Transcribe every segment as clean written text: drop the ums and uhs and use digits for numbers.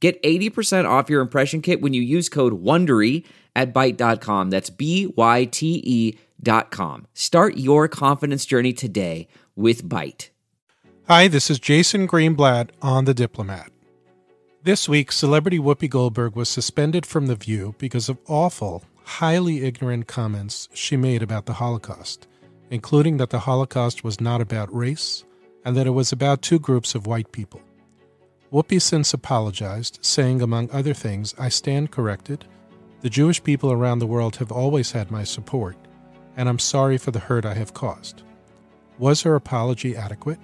Get 80% off your impression kit when you use code WONDERY at Byte.com. That's Byte.com. Start your confidence journey today with Byte. Hi, this is Jason Greenblatt on The Diplomat. This week, celebrity Whoopi Goldberg was suspended from The View because of awful, highly ignorant comments she made about the Holocaust, including that the Holocaust was not about race and that it was about two groups of white people. Whoopi since apologized, saying, among other things, "I stand corrected. The Jewish people around the world have always had my support, and I'm sorry for the hurt I have caused." Was her apology adequate?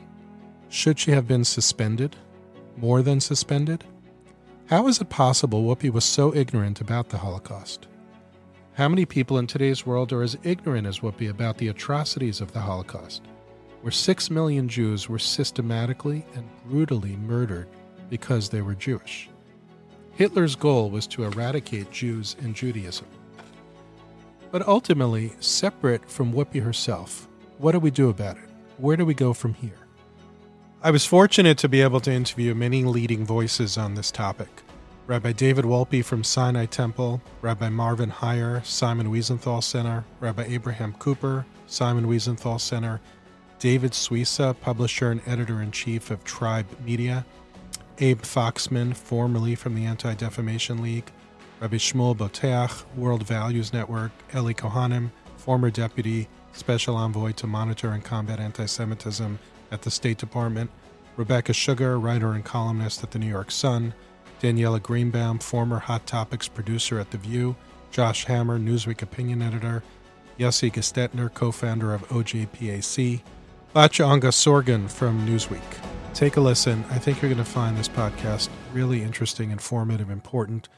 Should she have been suspended? More than suspended? How is it possible Whoopi was so ignorant about the Holocaust? How many people in today's world are as ignorant as Whoopi about the atrocities of the Holocaust, where 6 million Jews were systematically and brutally murdered because they were Jewish? Hitler's goal was to eradicate Jews and Judaism. But ultimately, separate from Whoopi herself, what do we do about it? Where do we go from here? I was fortunate to be able to interview many leading voices on this topic. Rabbi David Wolpe from Sinai Temple, Rabbi Marvin Hier, Simon Wiesenthal Center, Rabbi Abraham Cooper, Simon Wiesenthal Center, David Suisa, publisher and editor-in-chief of Tribe Media, Abe Foxman, formerly from the Anti-Defamation League, Rabbi Shmuel Boteach, World Values Network, Ellie Cohanim, former deputy special envoy to monitor and combat anti-Semitism at the State Department, Rebecca Sugar, writer and columnist at the New York Sun, Daniela Greenbaum, former Hot Topics producer at The View, Josh Hammer, Newsweek opinion editor, Yossi Gestetner, co-founder of OJPAC, Batya Ungar-Sargon from Newsweek. Take a listen. I think you're going to find this podcast really interesting, informative, important.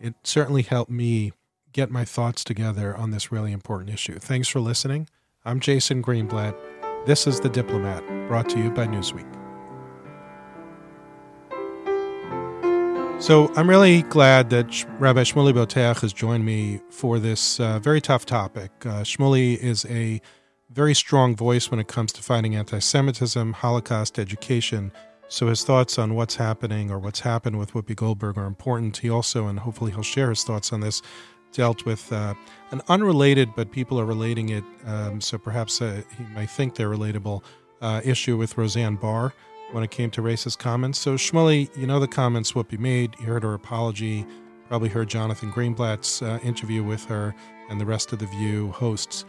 It certainly helped me get my thoughts together on this really important issue. Thanks for listening. I'm Jason Greenblatt. This is The Diplomat, brought to you by Newsweek. So I'm really glad that Rabbi Shmuel Boteach has joined me for this very tough topic. Shmuley is a very strong voice when it comes to fighting anti-Semitism, Holocaust education. So his thoughts on what's happening or what's happened with Whoopi Goldberg are important. He also, and hopefully he'll share his thoughts on this, dealt with an unrelated, but people are relating it, so perhaps he may think they're relatable, issue with Roseanne Barr when it came to racist comments. So Shmuley, you know the comments Whoopi made. You heard her apology, probably heard Jonathan Greenblatt's interview with her and the rest of The View hosts.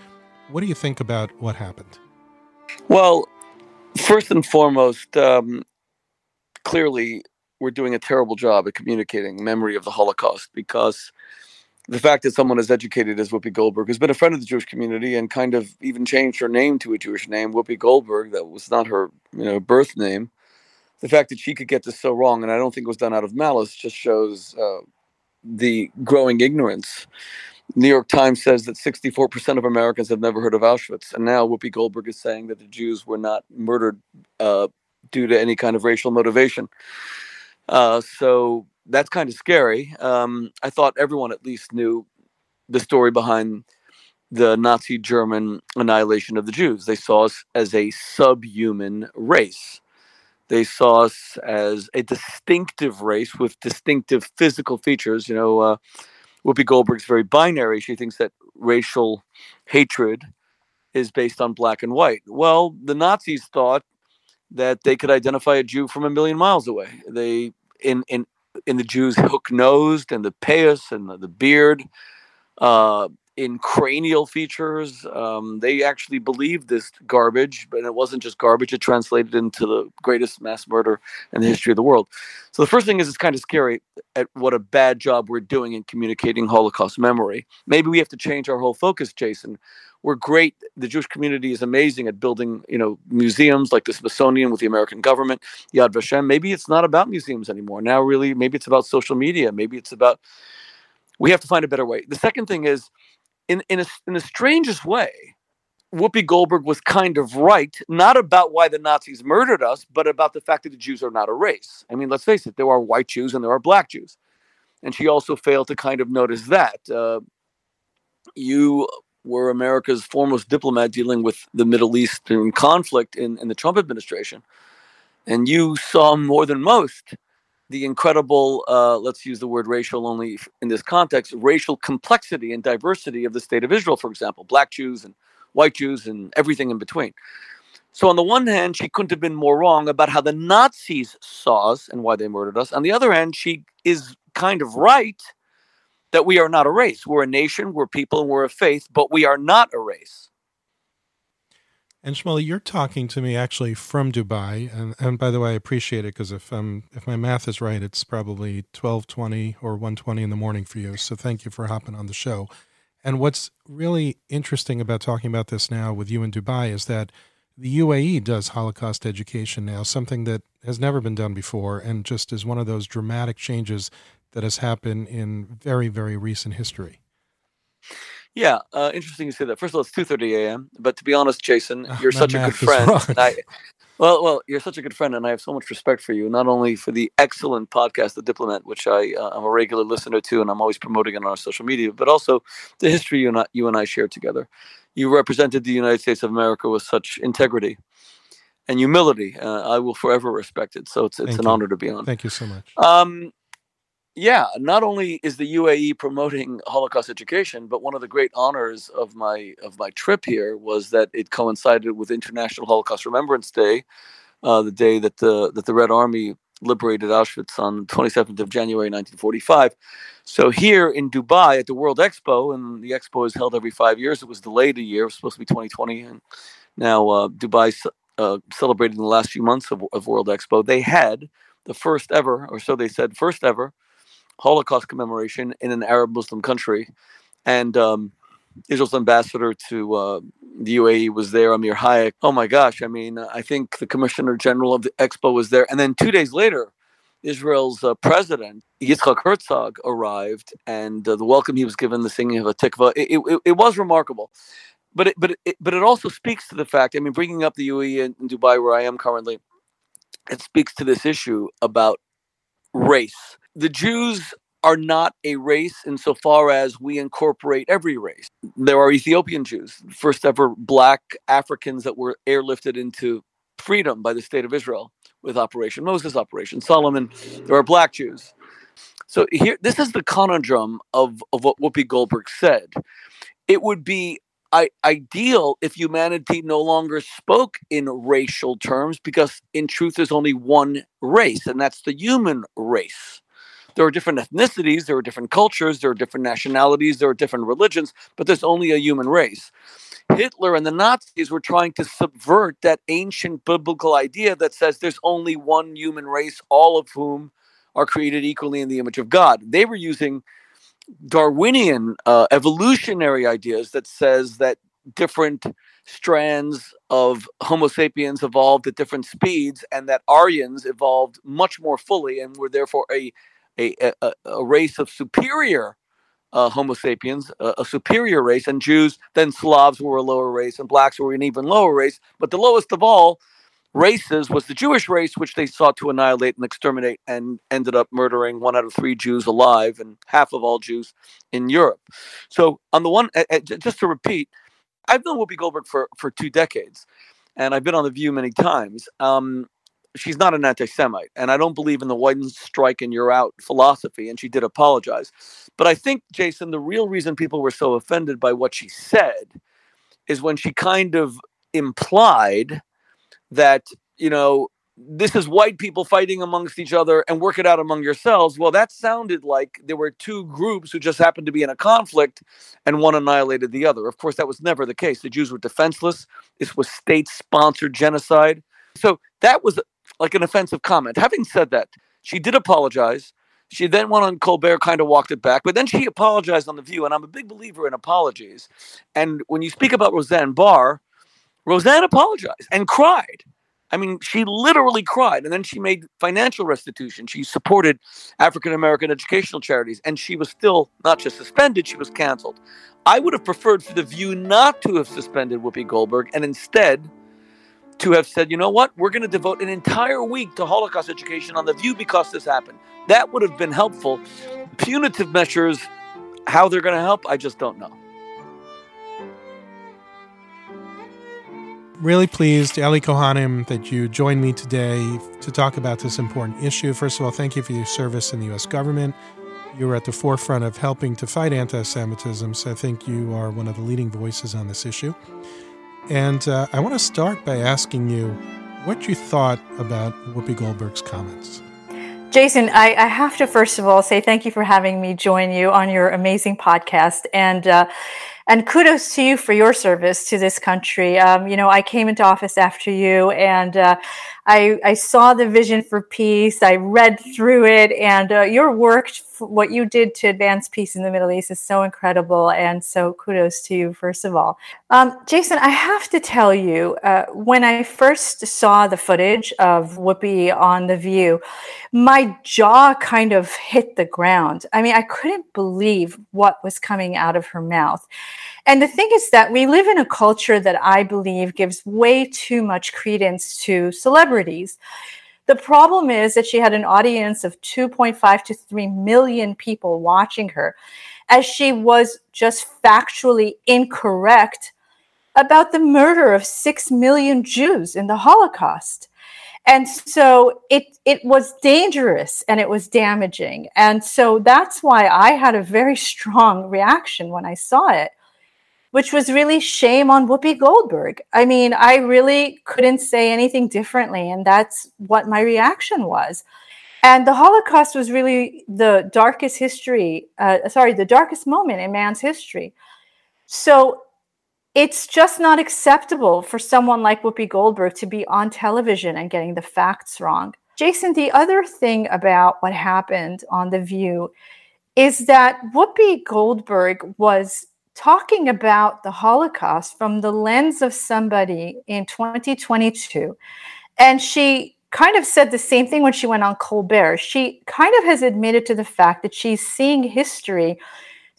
What do you think about what happened? Well, first and foremost, clearly we're doing a terrible job at communicating memory of the Holocaust, because the fact that someone as educated as Whoopi Goldberg, who's been a friend of the Jewish community and kind of even changed her name to a Jewish name, Whoopi Goldberg, that was not her, birth name. The fact that she could get this so wrong, and I don't think it was done out of malice, just shows the growing ignorance. New York Times says that 64% of Americans have never heard of Auschwitz, and now Whoopi Goldberg is saying that the Jews were not murdered due to any kind of racial motivation. So that's kind of scary. I thought everyone at least knew the story behind the Nazi German annihilation of the Jews. They saw us as a subhuman race. They saw us as a distinctive race with distinctive physical features. Whoopi Goldberg's very binary. She thinks that racial hatred is based on black and white. Well, the Nazis thought that they could identify a Jew from a million miles away. They, in the Jews hook-nosed, and the payas, and the beard, in cranial features. They actually believed this garbage, but it wasn't just garbage. It translated into the greatest mass murder in the history of the world. So the first thing is, it's kind of scary at what a bad job we're doing in communicating Holocaust memory. Maybe we have to change our whole focus, Jason. We're great. The Jewish community is amazing at building, museums like the Smithsonian with the American government, Yad Vashem. Maybe it's not about museums anymore. Now, really, maybe it's about social media. Maybe it's about, we have to find a better way. The second thing is, in the strangest way, Whoopi Goldberg was kind of right, not about why the Nazis murdered us, but about the fact that the Jews are not a race. I mean, let's face it, there are white Jews and there are black Jews. And she also failed to kind of notice that. You were America's foremost diplomat dealing with the Middle Eastern conflict in the Trump administration. And you saw more than most the incredible, let's use the word racial only in this context, racial complexity and diversity of the state of Israel, for example, black Jews and white Jews and everything in between. So on the one hand, she couldn't have been more wrong about how the Nazis saw us and why they murdered us. On the other hand, she is kind of right that we are not a race. We're a nation, we're people, and we're a faith, but we are not a race. And Shmuel, you're talking to me actually from Dubai. And by the way, I appreciate it because if my math is right, it's probably 12:20 or 1:20 in the morning for you. So thank you for hopping on the show. And what's really interesting about talking about this now with you in Dubai is that the UAE does Holocaust education now, something that has never been done before and just is one of those dramatic changes that has happened in very, very recent history. Yeah, interesting you say that. First of all, it's 2:30 a.m., but to be honest, Jason, you're such a good friend. Well, you're such a good friend, and I have so much respect for you, not only for the excellent podcast, The Diplomat, which I'm a regular listener to, and I'm always promoting it on our social media, but also the history you and I share together. You represented the United States of America with such integrity and humility. I will forever respect it, so it's an honor to be on. Thank you so much. Yeah, not only is the UAE promoting Holocaust education, but one of the great honors of my trip here was that it coincided with International Holocaust Remembrance Day, the day that the Red Army liberated Auschwitz on 27th of January 1945. So here in Dubai at the World Expo, and the Expo is held every 5 years. It was delayed a year. It was supposed to be 2020, and now Dubai celebrated in the last few months of World Expo. They had the first ever, or so they said, first ever Holocaust commemoration in an Arab Muslim country, and Israel's ambassador to the UAE was there, Amir Hayek. Oh my gosh, I mean, I think the Commissioner General of the Expo was there, and then 2 days later, Israel's president, Yitzhak Herzog, arrived, and the welcome he was given, the singing of a tikva, it was remarkable. But it also speaks to the fact, I mean, bringing up the UAE in Dubai, where I am currently, it speaks to this issue about race. The Jews are not a race insofar as we incorporate every race. There are Ethiopian Jews, first ever black Africans that were airlifted into freedom by the state of Israel with Operation Moses, Operation Solomon. There are black Jews. So here, this is the conundrum of what Whoopi Goldberg said. It would be ideal if humanity no longer spoke in racial terms, because in truth there's only one race, and that's the human race. There are different ethnicities, there are different cultures, there are different nationalities, there are different religions, but there's only a human race. Hitler and the Nazis were trying to subvert that ancient biblical idea that says there's only one human race, all of whom are created equally in the image of God. They were using Darwinian evolutionary ideas that says that different strands of Homo sapiens evolved at different speeds, and that Aryans evolved much more fully and were therefore a race of superior Homo sapiens, a superior race, and Jews, then Slavs were a lower race, and blacks were an even lower race. But the lowest of all races was the Jewish race, which they sought to annihilate and exterminate, and ended up murdering 1 out of 3 Jews alive and half of all Jews in Europe. So on the one, just to repeat, I've known Whoopi Goldberg for 2 decades, and I've been on The View many times. She's not an anti-Semite, and I don't believe in the one strike and you're out philosophy, and she did apologize. But I think, Jason, the real reason people were so offended by what she said is when she kind of implied that, this is white people fighting amongst each other and work it out among yourselves. Well, that sounded like there were 2 groups who just happened to be in a conflict and one annihilated the other. Of course, that was never the case. The Jews were defenseless. This was state-sponsored genocide. So that was like an offensive comment. Having said that, she did apologize. She then went on Colbert, kind of walked it back, but then she apologized on The View, and I'm a big believer in apologies. And when you speak about Roseanne Barr, Roseanne apologized and cried. I mean, she literally cried, and then she made financial restitution. She supported African-American educational charities, and she was still not just suspended, she was canceled. I would have preferred for The View not to have suspended Whoopi Goldberg and instead to have said, you know what, we're going to devote an entire week to Holocaust education on The View because this happened. That would have been helpful. Punitive measures, how they're going to help, I just don't know. Really pleased, Ellie Cohanim, that you joined me today to talk about this important issue. First of all, thank you for your service in the U.S. government. You were at the forefront of helping to fight anti-Semitism, so I think you are one of the leading voices on this issue. And I want to start by asking you what you thought about Whoopi Goldberg's comments. Jason, I have to, first of all, say thank you for having me join you on your amazing podcast. And kudos to you for your service to this country. You know, I came into office after you, and I saw the vision for peace. I read through it, and your work, what you did to advance peace in the Middle East is so incredible. And so kudos to you, first of all. Jason, I have to tell you, when I first saw the footage of Whoopi on The View, my jaw kind of hit the ground. I mean, I couldn't believe what was coming out of her mouth. And the thing is that we live in a culture that I believe gives way too much credence to celebrities. The problem is that she had an audience of 2.5 to 3 million people watching her, as she was just factually incorrect about the murder of 6 million Jews in the Holocaust. And so it was dangerous and it was damaging. And so that's why I had a very strong reaction when I saw it, which was really shame on Whoopi Goldberg. I mean, I really couldn't say anything differently, and that's what my reaction was. And the Holocaust was really the darkest history, the darkest moment in man's history. So it's just not acceptable for someone like Whoopi Goldberg to be on television and getting the facts wrong. Jason, the other thing about what happened on The View is that Whoopi Goldberg was talking about the Holocaust from the lens of somebody in 2022. And she kind of said the same thing when she went on Colbert. She kind of has admitted to the fact that she's seeing history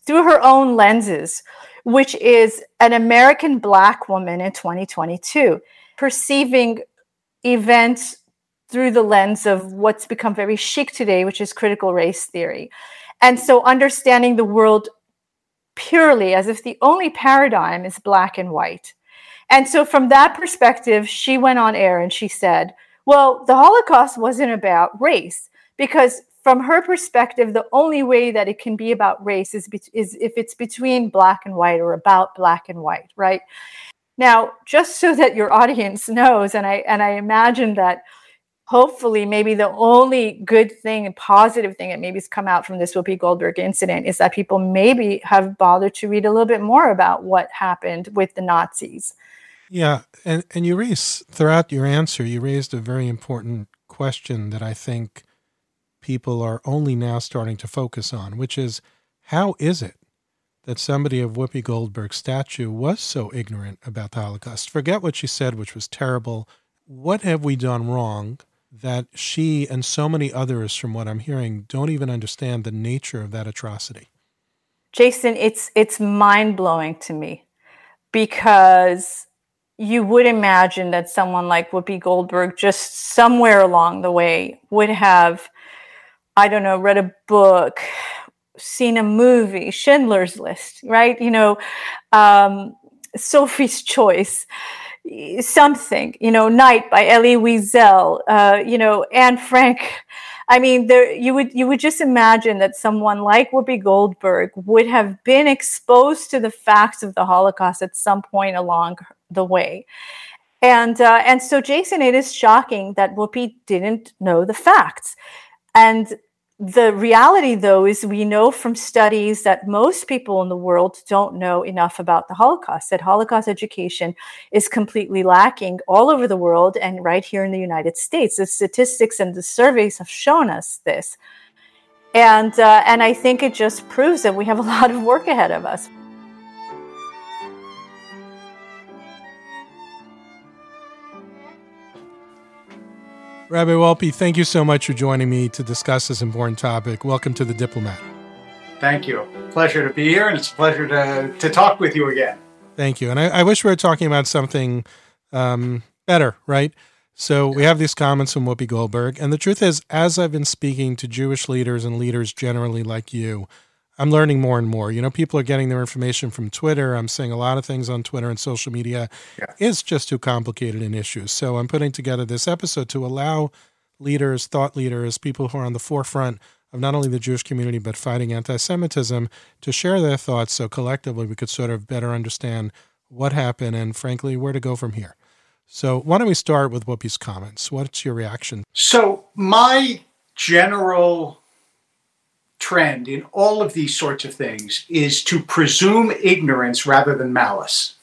through her own lenses, which is an American Black woman in 2022, perceiving events through the lens of what's become very chic today, which is critical race theory. And so understanding the world purely as if the only paradigm is black and white. And so from that perspective, she went on air and she said, well, the Holocaust wasn't about race, because from her perspective, the only way that it can be about race is if it's between black and white or about black and white, right? Now, just so that your audience knows, and I imagine that hopefully maybe the only good thing and positive thing that maybe has come out from this Whoopi Goldberg incident is that people maybe have bothered to read a little bit more about what happened with the Nazis. Yeah, and you raised, throughout your answer, you raised a very important question that I think people are only now starting to focus on, which is, how is it that somebody of Whoopi Goldberg's stature was so ignorant about the Holocaust? Forget what she said, which was terrible. What have we done wrong that she and so many others, from what I'm hearing, don't even understand the nature of that atrocity? Jason, it's mind-blowing to me, because you would imagine that someone like Whoopi Goldberg just somewhere along the way would have, I don't know, read a book, seen a movie, Schindler's List, right? You know, Sophie's Choice, something, you know, Night by Elie Wiesel, you know, Anne Frank. I mean, there you would just imagine that someone like Whoopi Goldberg would have been exposed to the facts of the Holocaust at some point along the way. And so, Jason, it is shocking that Whoopi didn't know the facts. And the reality, though, is we know from studies that most people in the world don't know enough about the Holocaust, that Holocaust education is completely lacking all over the world and right here in the United States. The statistics and the surveys have shown us this. And I think it just proves that we have a lot of work ahead of us. Rabbi Wolpe, thank you so much for joining me to discuss this important topic. Welcome to The Diplomat. Thank you. Pleasure to be here, and it's a pleasure to talk with you again. Thank you. And I wish we were talking about something better, right? So we have these comments from Whoopi Goldberg. And the truth is, as I've been speaking to Jewish leaders and leaders generally like you, I'm learning more and more. You know, people are getting their information from Twitter. I'm seeing a lot of things on Twitter and social media. Yeah. It's just too complicated an issue. So I'm putting together this episode to allow leaders, thought leaders, people who are on the forefront of not only the Jewish community, but fighting anti-Semitism, to share their thoughts so collectively we could sort of better understand what happened and, frankly, where to go from here. So why don't we start with Whoopi's comments? What's your reaction? So my general trend in all of these sorts of things is to presume ignorance rather than malice.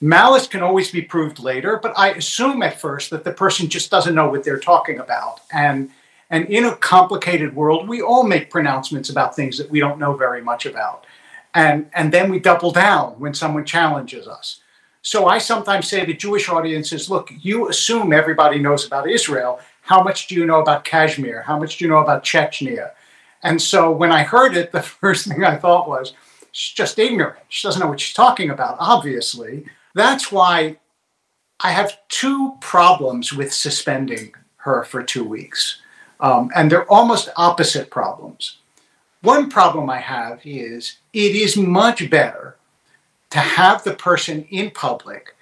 Malice can always be proved later, but I assume at first that the person just doesn't know what they're talking about. And in a complicated world, we all make pronouncements about things that we don't know very much about. And then we double down when someone challenges us. So I sometimes say to Jewish audiences, look, you assume everybody knows about Israel. How much do you know about Kashmir? How much do you know about Chechnya? And so when I heard it, the first thing I thought was, she's just ignorant. She doesn't know what she's talking about, obviously. That's why I have two problems with suspending her for 2 weeks. And they're almost opposite problems. One problem I have is it is much better to have the person in public,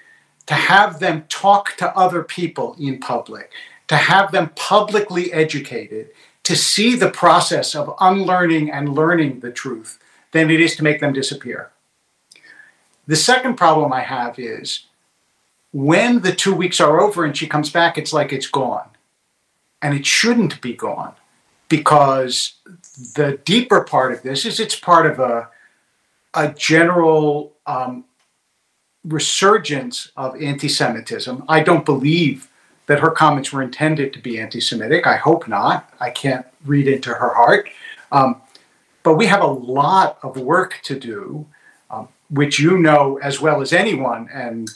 to have them talk to other people in public, to have them publicly educated, to see the process of unlearning and learning the truth than it is to make them disappear. The second problem I have is when the 2 weeks are over and she comes back, it's like it's gone. And it shouldn't be gone, because the deeper part of this is it's part of a general resurgence of anti-Semitism. I don't believe that her comments were intended to be anti-Semitic. I hope not. I can't read into her heart. But we have a lot of work to do, which you know as well as anyone, and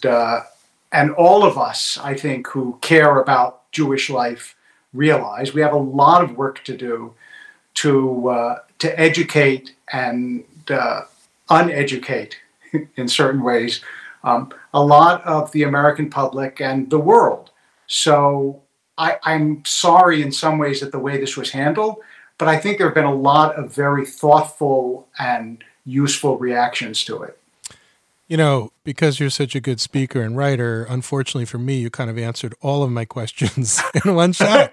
all of us, I think, who care about Jewish life realize we have a lot of work to do to educate and uneducate in certain ways a lot of the American public and the world. So I'm sorry in some ways at the way this was handled, but I think there have been a lot of very thoughtful and useful reactions to it. You know, because you're such a good speaker and writer, unfortunately for me, you kind of answered all of my questions in one shot.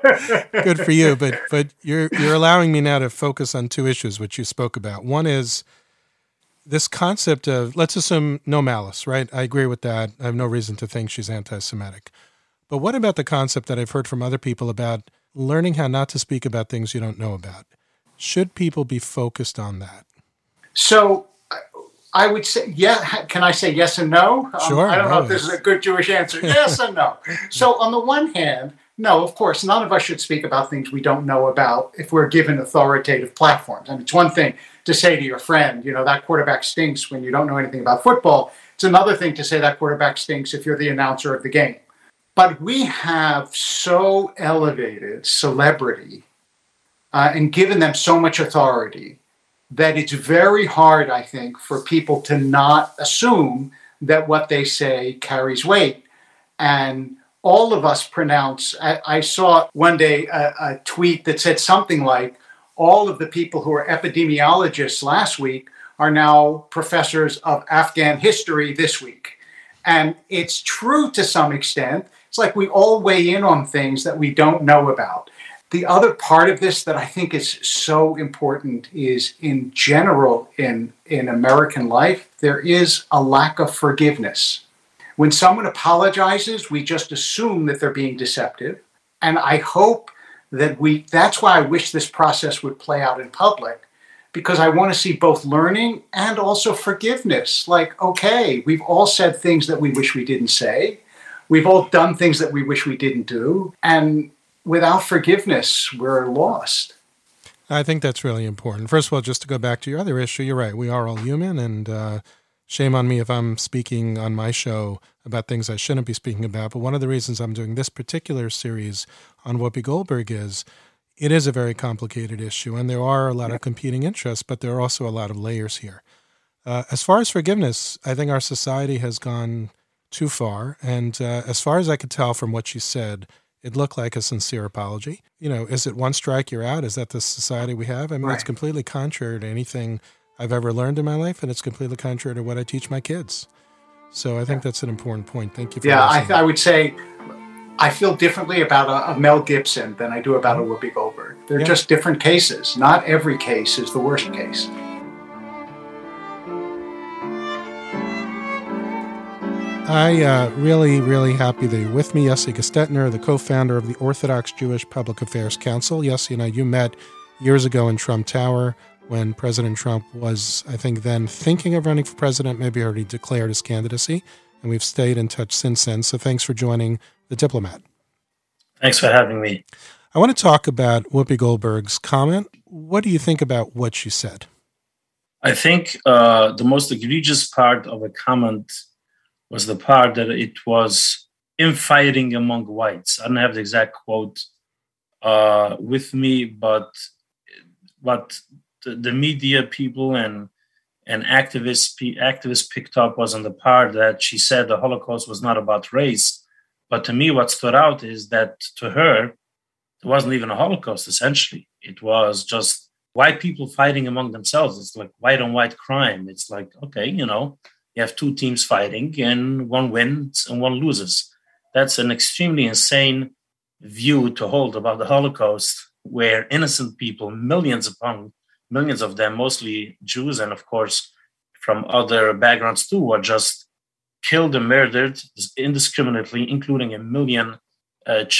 Good for you. But you're allowing me now to focus on two issues, which you spoke about. One is this concept of, let's assume no malice, right? I agree with that. I have no reason to think she's anti-Semitic. But what about the concept that I've heard from other people about learning how not to speak about things you don't know about? Should people be focused on that? So I would say, yeah. Can I say yes and no? Sure. I don't know if this is a good Jewish answer. Yes and no. So on the one hand, no, of course, none of us should speak about things we don't know about if we're given authoritative platforms. I mean, it's one thing to say to your friend, you know, that quarterback stinks when you don't know anything about football. It's another thing to say that quarterback stinks if you're the announcer of the game. But we have so elevated celebrity and given them so much authority that it's very hard, I think, for people to not assume that what they say carries weight. And all of us pronounce, I saw one day a tweet that said something like, all of the people who were epidemiologists last week are now professors of Afghan history this week. And it's true to some extent. It's like we all weigh in on things that we don't know about. The other part of this that I think is so important is, in general, in American life, there is a lack of forgiveness. When someone apologizes, we just assume that they're being deceptive. And I hope that that's why I wish this process would play out in public, because I want to see both learning and also forgiveness. Like, okay, we've all said things that we wish we didn't say. We've all done things that we wish we didn't do. And without forgiveness, we're lost. I think that's really important. First of all, just to go back to your other issue, you're right. We are all human, and shame on me if I'm speaking on my show about things I shouldn't be speaking about. But one of the reasons I'm doing this particular series on Whoopi Goldberg is it is a very complicated issue, and there are a lot of competing interests, but there are also a lot of layers here. As far as forgiveness, I think our society has gone too far, and as far as I could tell from what she said, it looked like a sincere apology. You know, is it one strike, you're out? Is that the society we have? I mean, It's completely contrary to anything I've ever learned in my life, and it's completely contrary to what I teach my kids. So I think that's an important point. Thank you for listening. I would say I feel differently about a Mel Gibson than I do about a Whoopi Goldberg. They're just different cases. Not every case is the worst case. I really happy that you're with me, Yossi Gestetner, the co-founder of the Orthodox Jewish Public Affairs Council. Yossi and I, you met years ago in Trump Tower when President Trump was, I think, then thinking of running for president, maybe already declared his candidacy, and we've stayed in touch since then. So thanks for joining The Diplomat. Thanks for having me. I want to talk about Whoopi Goldberg's comment. What do you think about what she said? I think the most egregious part of a comment was the part that it was infighting among whites. I don't have the exact quote with me, but the media people and activists picked up was on the part that she said the Holocaust was not about race. But to me, what stood out is that to her, it wasn't even a Holocaust, essentially. It was just white people fighting among themselves. It's like white on white crime. It's like, okay, you know, you have two teams fighting, and one wins and one loses. That's an extremely insane view to hold about the Holocaust, where innocent people, millions upon millions of them, mostly Jews and, of course, from other backgrounds too, were just killed and murdered indiscriminately, including a million Jewish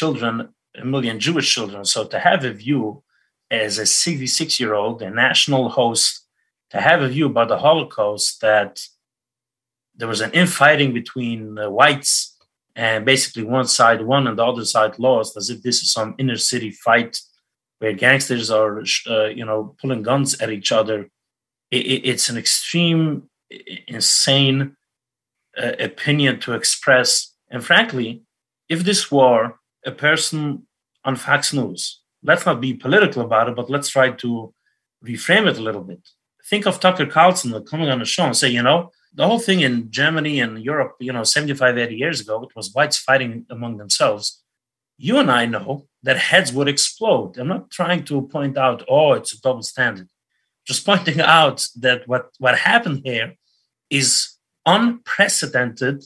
children. So to have a view as a 66-year-old, a national host, to have a view about the Holocaust that there was an infighting between whites, and basically one side won and the other side lost, as if this is some inner city fight where gangsters are, pulling guns at each other. It's an extreme, insane opinion to express. And frankly, if this were a person on Fox News, let's not be political about it, but let's try to reframe it a little bit. Think of Tucker Carlson coming on the show and say, you know, the whole thing in Germany and Europe, 75, 80 years ago, it was whites fighting among themselves. You and I know that heads would explode. I'm not trying to point out, it's a double standard. Just pointing out that what happened here is unprecedented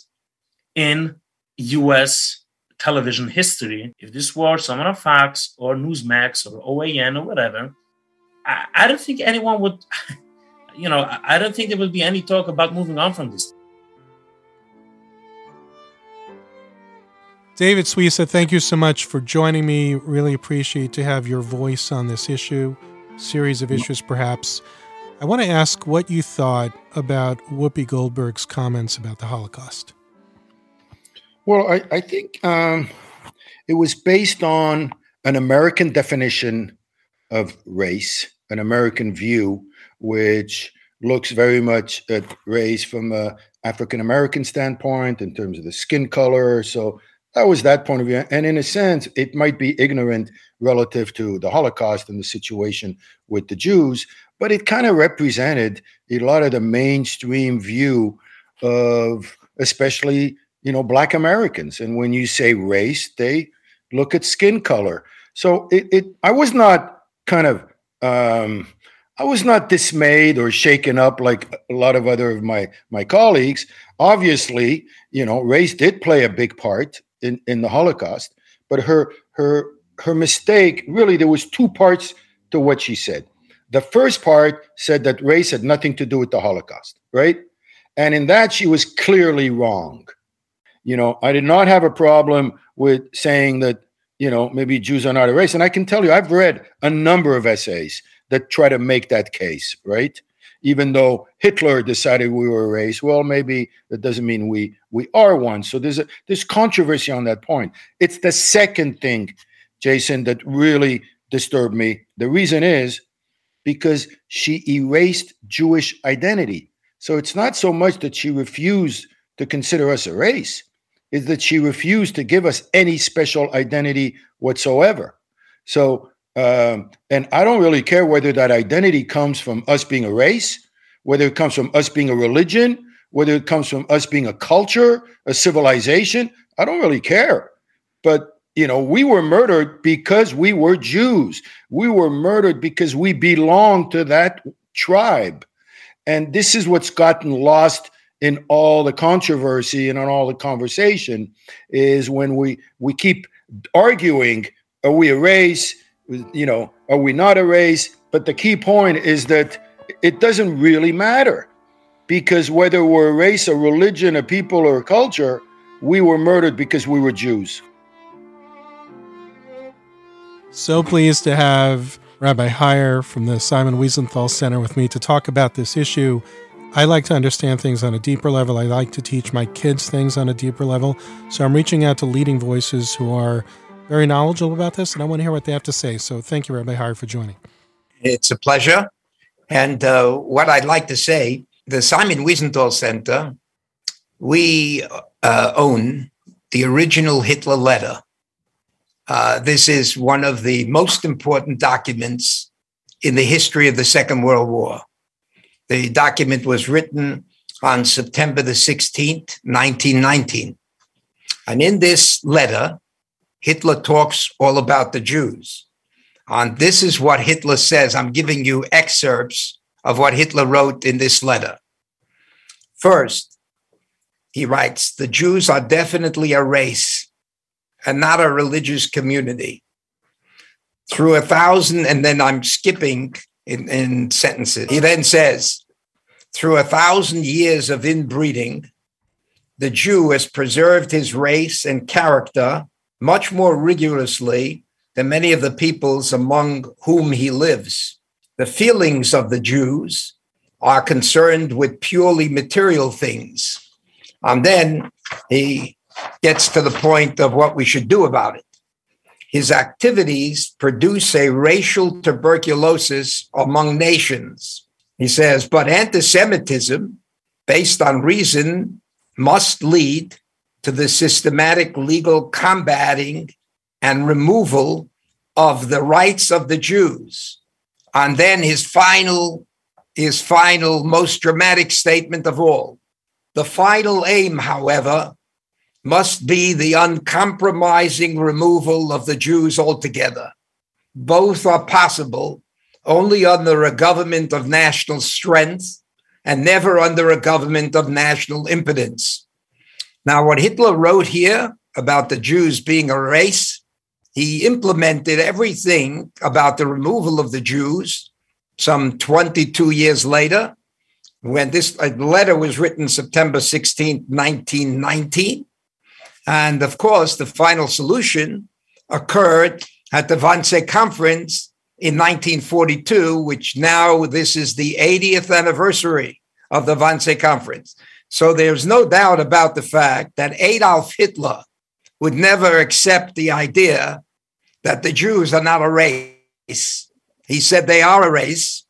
in U.S. television history. If this were someone on Fox or Newsmax or OAN or whatever, I don't think anyone would... I don't think there will be any talk about moving on from this. David Suisa, thank you so much for joining me. Really appreciate to have your voice on this issue, series of issues perhaps. I want to ask what you thought about Whoopi Goldberg's comments about the Holocaust. Well, I think it was based on an American definition of race, an American view, which looks very much at race from an African-American standpoint in terms of the skin color. So that was that point of view. And in a sense, it might be ignorant relative to the Holocaust and the situation with the Jews, but it kind of represented a lot of the mainstream view of especially, Black Americans. And when you say race, they look at skin color. So I was not kind of... I was not dismayed or shaken up like a lot of other of my colleagues. Obviously, race did play a big part in the Holocaust, but her mistake, really, there was two parts to what she said. The first part said that race had nothing to do with the Holocaust, right? And in that, she was clearly wrong. I did not have a problem with saying that, maybe Jews are not a race. And I can tell you, I've read a number of essays that try to make that case, right? Even though Hitler decided we were a race, well, maybe that doesn't mean we are one. So there's controversy on that point. It's the second thing, Jason, that really disturbed me. The reason is because she erased Jewish identity. So it's not so much that she refused to consider us a race, it's that she refused to give us any special identity whatsoever. So, and I don't really care whether that identity comes from us being a race, whether it comes from us being a religion, whether it comes from us being a culture, a civilization. I don't really care. But, you know, we were murdered because we were Jews. We were murdered because we belong to that tribe. And this is what's gotten lost in all the controversy and on all the conversation, is when we keep arguing, are we a race? You know, are we not a race? But the key point is that it doesn't really matter, because whether we're a race, a religion, a people, or a culture, we were murdered because we were Jews. So pleased to have Rabbi Hier from the Simon Wiesenthal Center with me to talk about this issue. I like to understand things on a deeper level. I like to teach my kids things on a deeper level. So I'm reaching out to leading voices who are very knowledgeable about this, and I want to hear what they have to say. So thank you, Rabbi Hier, for joining. It's a pleasure. And what I'd like to say, the Simon Wiesenthal Center, we own the original Hitler letter. This is one of the most important documents in the history of the Second World War. The document was written on September the 16th, 1919. And in this letter, Hitler talks all about the Jews. And this is what Hitler says. I'm giving you excerpts of what Hitler wrote in this letter. First, he writes, the Jews are definitely a race and not a religious community. Through 1,000, and then I'm skipping in sentences. He then says, through 1,000 years of inbreeding, the Jew has preserved his race and character much more rigorously than many of the peoples among whom he lives. The feelings of the Jews are concerned with purely material things. And then he gets to the point of what we should do about it. His activities produce a racial tuberculosis among nations. He says, but anti-Semitism, based on reason, must lead to the systematic legal combating and removal of the rights of the Jews. And then his final, most dramatic statement of all. The final aim, however, must be the uncompromising removal of the Jews altogether. Both are possible only under a government of national strength and never under a government of national impotence. Now, what Hitler wrote here about the Jews being a race, he implemented everything about the removal of the Jews some 22 years later, when this letter was written September 16, 1919. And, of course, the final solution occurred at the Wannsee Conference in 1942, which now this is the 80th anniversary of the Wannsee Conference. So there's no doubt about the fact that Adolf Hitler would never accept the idea that the Jews are not a race. He said they are a race,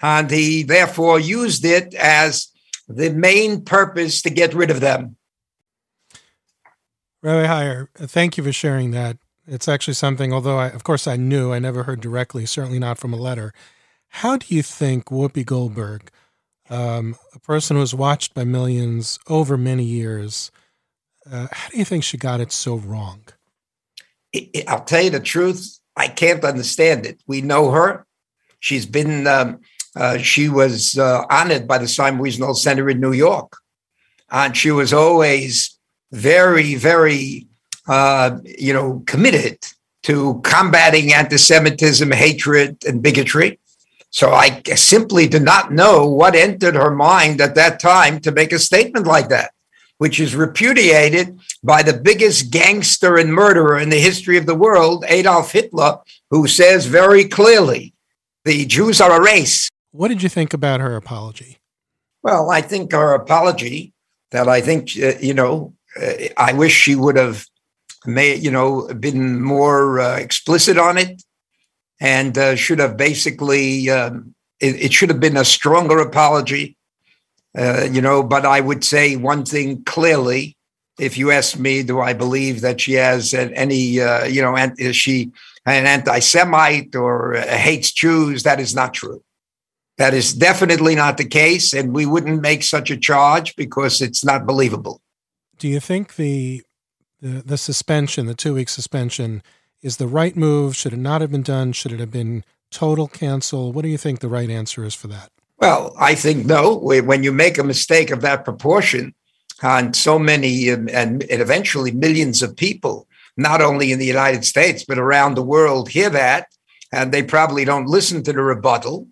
and he therefore used it as the main purpose to get rid of them. Rabbi Hier, thank you for sharing that. It's actually something, although, I knew, I never heard directly, certainly not from a letter. How do you think Whoopi Goldberg, a person who was watched by millions over many years, how do you think she got it so wrong? I'll tell you the truth. I can't understand it. We know her. She's been, she was honored by the Simon Wiesenthal Center in New York. And she was always very, very, committed to combating anti-Semitism, hatred, and bigotry. So I simply do not know what entered her mind at that time to make a statement like that, which is repudiated by the biggest gangster and murderer in the history of the world, Adolf Hitler, who says very clearly, the Jews are a race. What did you think about her apology? Well, I think her apology I wish she would have made, been more explicit on it. And should have basically It should have been a stronger apology, but I would say one thing clearly. If you ask me, do I believe that she has any, is she an anti-Semite or hates Jews? That is not true. That is definitely not the case. And we wouldn't make such a charge because it's not believable. Do you think the suspension, the 2-week suspension, is the right move? Should it not have been done? Should it have been total cancel? What do you think the right answer is for that? Well, I think no. When you make a mistake of that proportion on so many and eventually millions of people, not only in the United States, but around the world, hear that, and they probably don't listen to the rebuttal.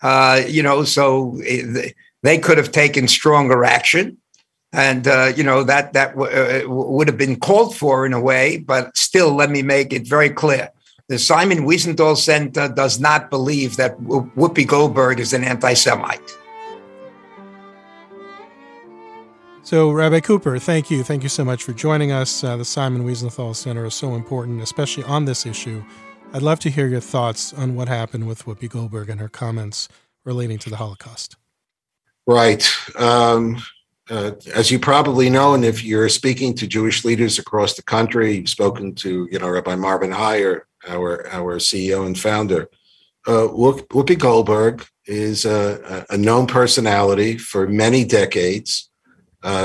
So they could have taken stronger action. And, that would have been called for in a way. But still, let me make it very clear. The Simon Wiesenthal Center does not believe that Whoopi Goldberg is an anti-Semite. So, Rabbi Cooper, thank you. Thank you so much for joining us. The Simon Wiesenthal Center is so important, especially on this issue. I'd love to hear your thoughts on what happened with Whoopi Goldberg and her comments relating to the Holocaust. Right. As you probably know, and if you're speaking to Jewish leaders across the country, you've spoken to, Rabbi Marvin Hier, our CEO and founder. Whoopi Goldberg is a known personality for many decades.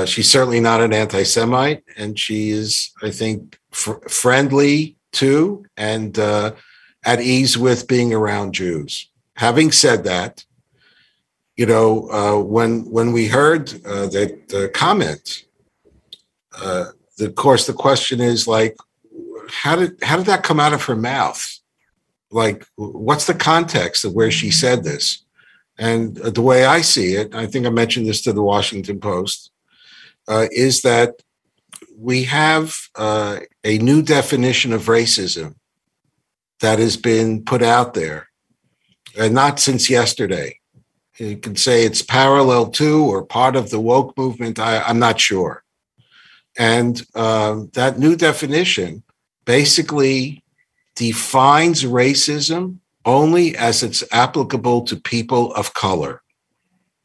She's certainly not an anti-Semite, and she is, I think, friendly to and at ease with being around Jews. Having said that, when we heard that comment, of course, the question is like, how did that come out of her mouth? Like, what's the context of where she said this? And the way I see it, I think I mentioned this to the Washington Post, is that we have a new definition of racism that has been put out there, and not since yesterday. You can say it's parallel to or part of the woke movement. I'm not sure. And that new definition basically defines racism only as it's applicable to people of color.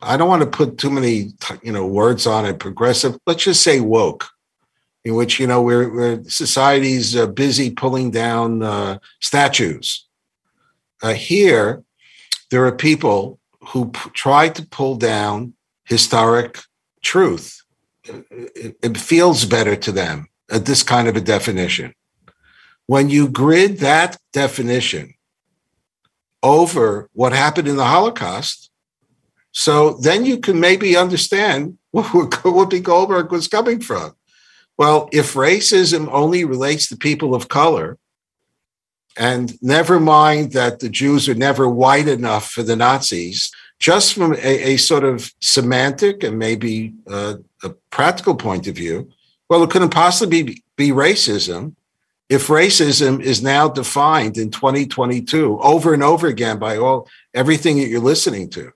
I don't want to put too many words on it, progressive. Let's just say woke, in which society's busy pulling down statues. Here, there are people who tried to pull down historic truth. It feels better to them at this kind of a definition. When you grid that definition over what happened in the Holocaust, so then you can maybe understand where Whoopi Goldberg was coming from. Well, if racism only relates to people of color, and never mind that the Jews are never white enough for the Nazis, just from a sort of semantic and maybe a practical point of view, well, it couldn't possibly be racism if racism is now defined in 2022 over and over again by everything that you're listening to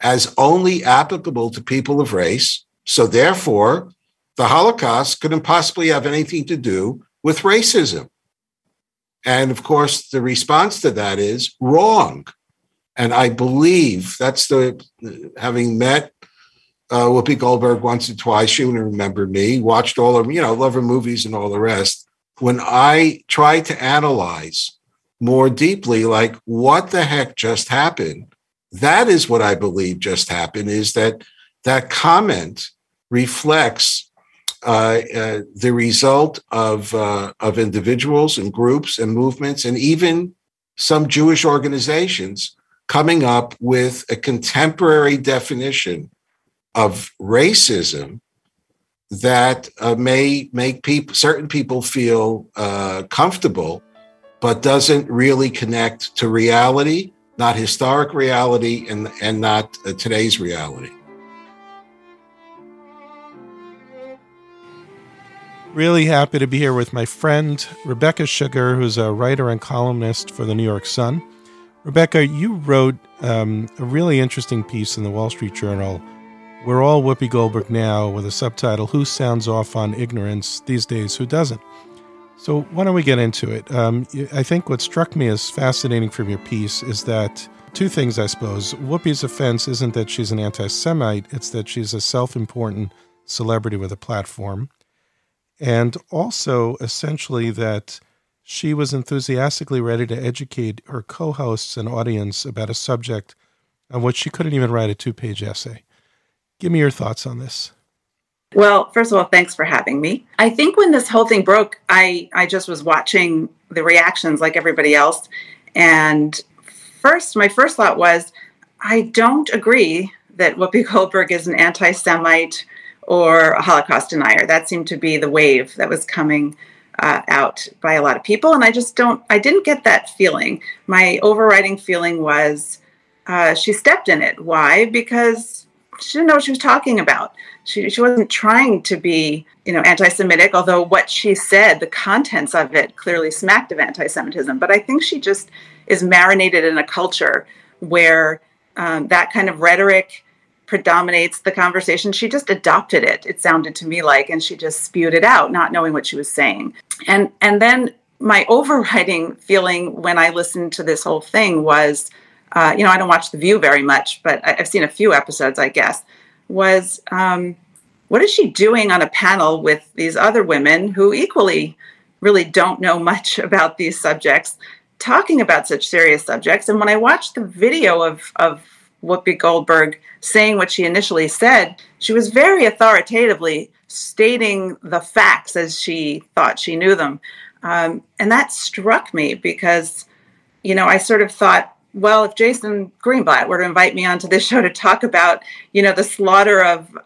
as only applicable to people of race. So therefore, the Holocaust couldn't possibly have anything to do with racism. And, of course, the response to that is wrong. And I believe having met Whoopi Goldberg once or twice, she wouldn't remember me, watched all of, love her movies and all the rest. When I tried to analyze more deeply, like, what the heck just happened? That is what I believe just happened, is that comment reflects the result of individuals and groups and movements and even some Jewish organizations coming up with a contemporary definition of racism that may make certain people feel comfortable, but doesn't really connect to reality, not historic reality, and not today's reality. Really happy to be here with my friend, Rebecca Sugar, who's a writer and columnist for the New York Sun. Rebecca, you wrote a really interesting piece in the Wall Street Journal, We're All Whoopi Goldberg Now, with a subtitle, Who Sounds Off on Ignorance These Days, Who Doesn't? So why don't we get into it? I think what struck me as fascinating from your piece is that Two things, I suppose. Whoopi's offense isn't that she's an anti-Semite, it's that she's a self-important celebrity with a platform. And also, essentially, that she was enthusiastically ready to educate her co-hosts and audience about a subject on which she couldn't even write a two-page essay. Give me your thoughts on this. Well, first of all, thanks for having me. I think when this whole thing broke, I just was watching the reactions like everybody else. And first, my first thought was, I don't agree that Whoopi Goldberg is an anti-Semite or a Holocaust denier. That seemed to be the wave that was coming out by a lot of people. And I didn't get that feeling. My overriding feeling was she stepped in it. Why? Because she didn't know what she was talking about. She wasn't trying to be, anti-Semitic, although what she said, the contents of it clearly smacked of anti-Semitism. But I think she just is marinated in a culture where that kind of rhetoric predominates the conversation. She just adopted it, it sounded to me like, and she just spewed it out, not knowing what she was saying. And then my overriding feeling when I listened to this whole thing was, I don't watch The View very much, but I've seen a few episodes, I guess, was what is she doing on a panel with these other women who equally really don't know much about these subjects, talking about such serious subjects? And when I watched the video of Whoopi Goldberg saying what she initially said, she was very authoritatively stating the facts as she thought she knew them. And that struck me because, I sort of thought, well, if Jason Greenblatt were to invite me onto this show to talk about, the slaughter of,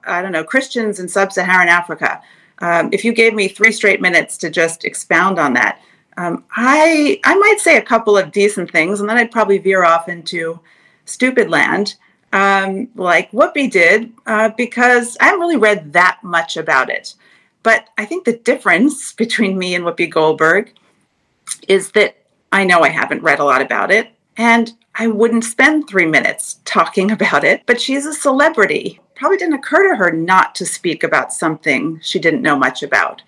Christians in sub-Saharan Africa, if you gave me 3 straight minutes to just expound on that, I might say a couple of decent things, and then I'd probably veer off into stupid land, like Whoopi did, because I haven't really read that much about it. But I think the difference between me and Whoopi Goldberg is that I know I haven't read a lot about it, and I wouldn't spend 3 minutes talking about it, but she's a celebrity. Probably didn't occur to her not to speak about something she didn't know much about.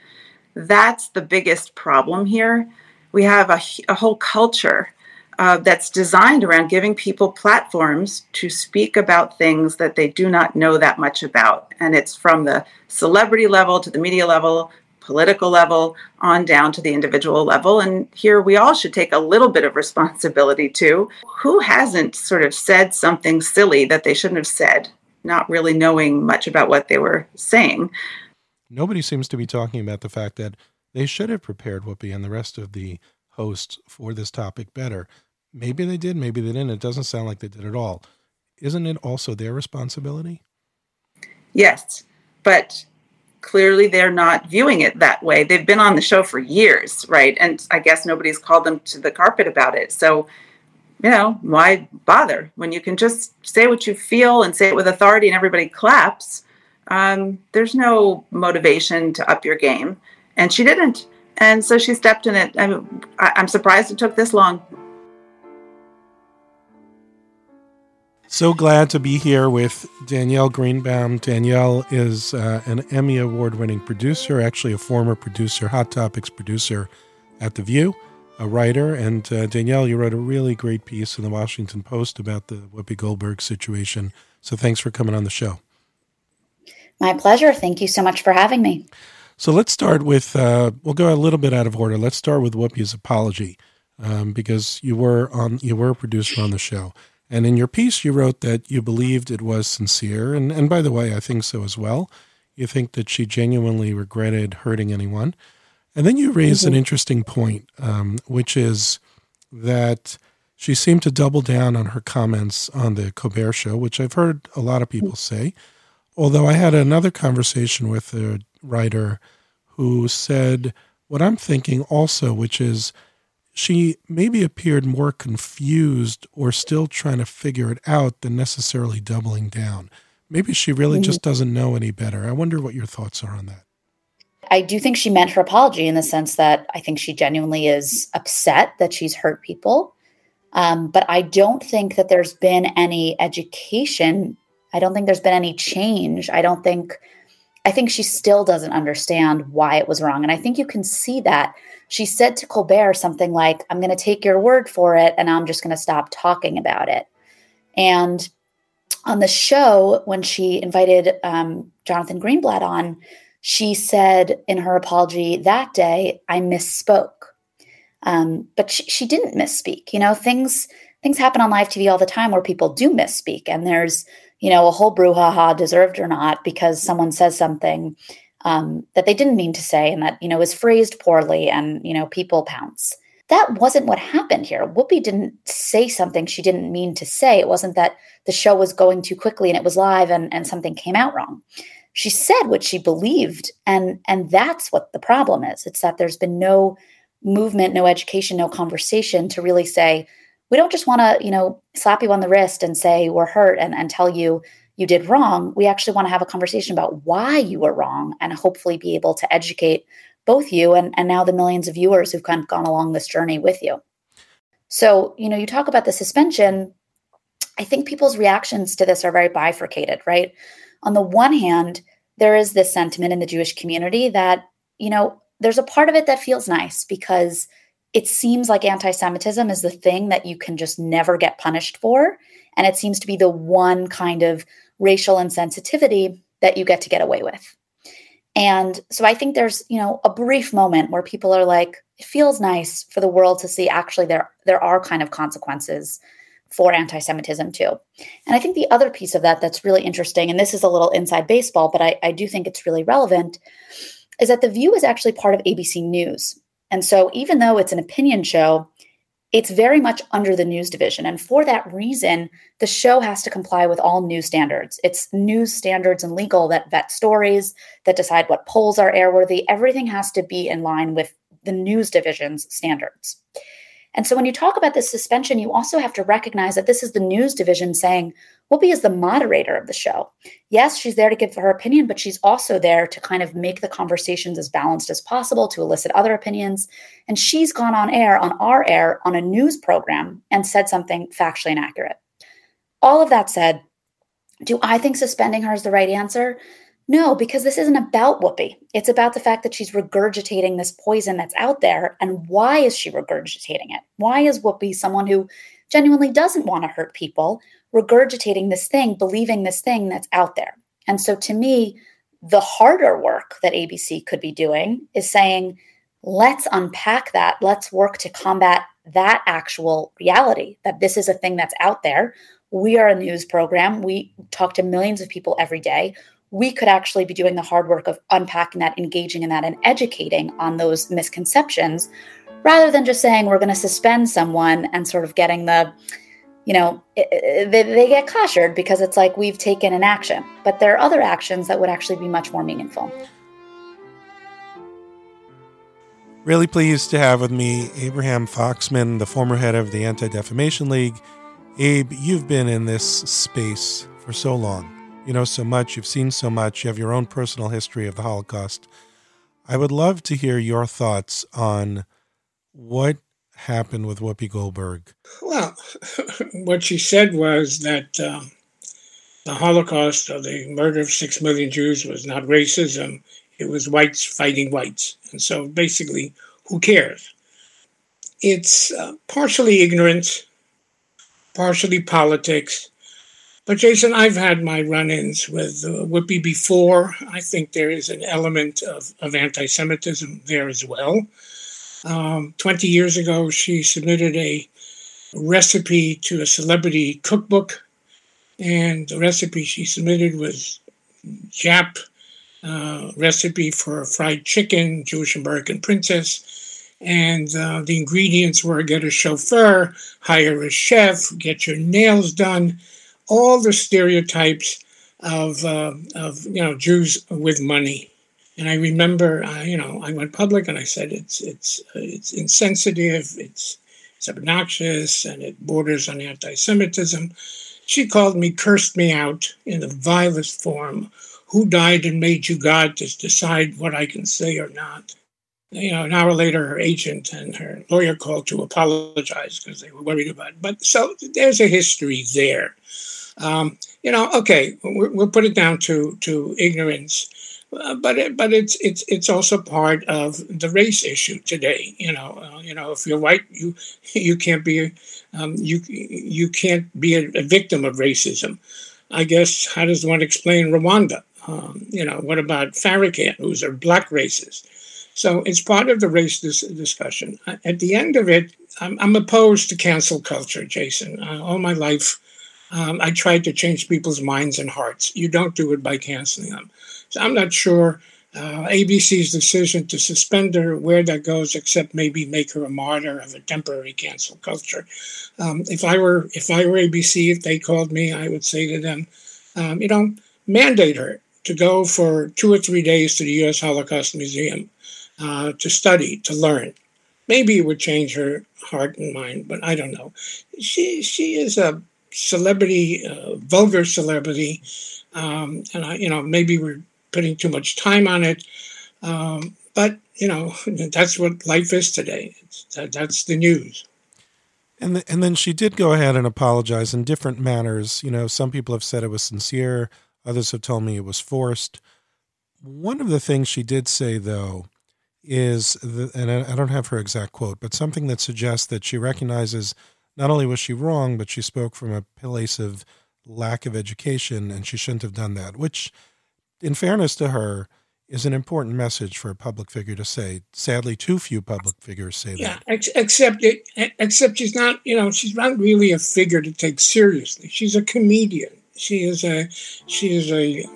That's the biggest problem here. We have a whole culture that's designed around giving people platforms to speak about things that they do not know that much about. And it's from the celebrity level to the media level, political level, on down to the individual level. And here we all should take a little bit of responsibility too. Who hasn't sort of said something silly that they shouldn't have said, not really knowing much about what they were saying? Nobody seems to be talking about the fact that they should have prepared Whoopi and the rest of the hosts for this topic better. Maybe they did, maybe they didn't. It doesn't sound like they did at all. Isn't it also their responsibility? Yes, but clearly they're not viewing it that way. They've been on the show for years, right? And I guess nobody's called them to the carpet about it. So, why bother when you can just say what you feel and say it with authority and everybody claps? There's no motivation to up your game. And she didn't. And so she stepped in it. I'm surprised it took this long. So glad to be here with Danielle Greenbaum. Danielle is an Emmy Award-winning producer, actually a former producer, Hot Topics producer at The View, a writer. And Danielle, you wrote a really great piece in the Washington Post about the Whoopi Goldberg situation. So thanks for coming on the show. My pleasure. Thank you so much for having me. So let's start with, we'll go a little bit out of order. Let's start with Whoopi's apology, because you were a producer on the show. And in your piece, you wrote that you believed it was sincere. And by the way, I think so as well. You think that she genuinely regretted hurting anyone. And then you raised an interesting point, which is that she seemed to double down on her comments on the Colbert Show, which I've heard a lot of people say. Although I had another conversation with a writer who said what I'm thinking also, which is she maybe appeared more confused or still trying to figure it out than necessarily doubling down. Maybe she really just doesn't know any better. I wonder what your thoughts are on that. I do think she meant her apology in the sense that I think she genuinely is upset that she's hurt people. But I don't think that there's been any education. I don't think there's been any change. I think she still doesn't understand why it was wrong. And I think you can see that. She said to Colbert something like, I'm going to take your word for it, and I'm just going to stop talking about it. And on the show, when she invited Jonathan Greenblatt on, she said in her apology that day, I misspoke. But she didn't misspeak. You know, things happen on live TV all the time where people do misspeak, and there's, you know, a whole brouhaha, deserved or not, because someone says something that they didn't mean to say, and that, you know, is phrased poorly, and, you know, people pounce. That wasn't what happened here. Whoopi didn't say something she didn't mean to say. It wasn't that the show was going too quickly and it was live and something came out wrong. She said what she believed, and that's what the problem is. It's that there's been no movement, no education, no conversation to really say, we don't just want to, you know, slap you on the wrist and say we're hurt and tell you you did wrong. We actually want to have a conversation about why you were wrong and hopefully be able to educate both you and now the millions of viewers who've kind of gone along this journey with you. So, you know, you talk about the suspension. I think people's reactions to this are very bifurcated, right? On the one hand, there is this sentiment in the Jewish community that, you know, there's a part of it that feels nice because it seems like anti-Semitism is the thing that you can just never get punished for. And it seems to be the one kind of racial insensitivity that you get to get away with. And so I think there's, you know, a brief moment where people are like, it feels nice for the world to see actually there are kind of consequences for anti-Semitism too. And I think the other piece of that that's really interesting, and this is a little inside baseball, but I do think it's really relevant, is that The View is actually part of ABC News. And so even though it's an opinion show, it's very much under the news division. And for that reason, the show has to comply with all news standards. It's news standards and legal that vet stories, that decide what polls are airworthy. Everything has to be in line with the news division's standards. And so when you talk about this suspension, you also have to recognize that this is the news division saying, Whoopi is the moderator of the show. Yes, she's there to give her opinion, but she's also there to kind of make the conversations as balanced as possible, to elicit other opinions. And she's gone on air, on our air, on a news program and said something factually inaccurate. All of that said, do I think suspending her is the right answer? No, because this isn't about Whoopi. It's about the fact that she's regurgitating this poison that's out there. And why is she regurgitating it? Why is Whoopi, someone who genuinely doesn't want to hurt people, regurgitating this thing, believing this thing that's out there? And so to me, the harder work that ABC could be doing is saying, let's unpack that. Let's work to combat that actual reality, that this is a thing that's out there. We are a news program. We talk to millions of people every day. We could actually be doing the hard work of unpacking that, engaging in that, and educating on those misconceptions, rather than just saying we're going to suspend someone and sort of getting the, you know, they get coshered because it's like we've taken an action. But there are other actions that would actually be much more meaningful. Really pleased to have with me Abraham Foxman, the former head of the Anti-Defamation League. Abe, you've been in this space for so long. You know so much, you've seen so much, you have your own personal history of the Holocaust. I would love to hear your thoughts on what happened with Whoopi Goldberg. Well, what she said was that the Holocaust, or the murder of 6 million Jews, was not racism. It was whites fighting whites. And so basically, who cares? It's partially ignorance, partially politics. But Jason, I've had my run-ins with Whoopi before. I think there is an element of anti-Semitism there as well. 20 years ago, she submitted a recipe to a celebrity cookbook, and the recipe she submitted was Jap recipe for fried chicken, Jewish American princess, and the ingredients were get a chauffeur, hire a chef, get your nails done. All the stereotypes of you know, Jews with money. And I remember, you know, I went public and I said it's insensitive, it's obnoxious, and it borders on anti-Semitism. She called me, cursed me out in the vilest form. Who died and made you God to decide what I can say or not? You know, an hour later, her agent and her lawyer called to apologize because they were worried about it. But so there's a history there. You know, okay, we'll put it down to ignorance. But it's also part of the race issue today. If you're white, you can't be you can't be a victim of racism. I guess how does one explain Rwanda? What about Farrakhan, who's a black racist? So it's part of the race discussion. At the end of it, I'm opposed to cancel culture, Jason. All my life, I tried to change people's minds and hearts. You don't do it by canceling them. So I'm not sure ABC's decision to suspend her, where that goes, except maybe make her a martyr of a temporary cancel culture. If I were ABC, if they called me, I would say to them, mandate her to go for 2 or 3 days to the U.S. Holocaust Museum to study, to learn. Maybe it would change her heart and mind, but I don't know. She is a celebrity, vulgar celebrity, and maybe we're putting too much time on it. But that's what life is today. That's the news. And then she did go ahead and apologize in different manners. Some people have said it was sincere. Others have told me it was forced. One of the things she did say, though, is, and I don't have her exact quote, but something that suggests that she recognizes not only was she wrong, but she spoke from a place of lack of education, and she shouldn't have done that, which, in fairness to her, is an important message for a public figure to say. Sadly, too few public figures say that. Yeah, except she's not, she's not really a figure to take seriously. She's a comedian. She is a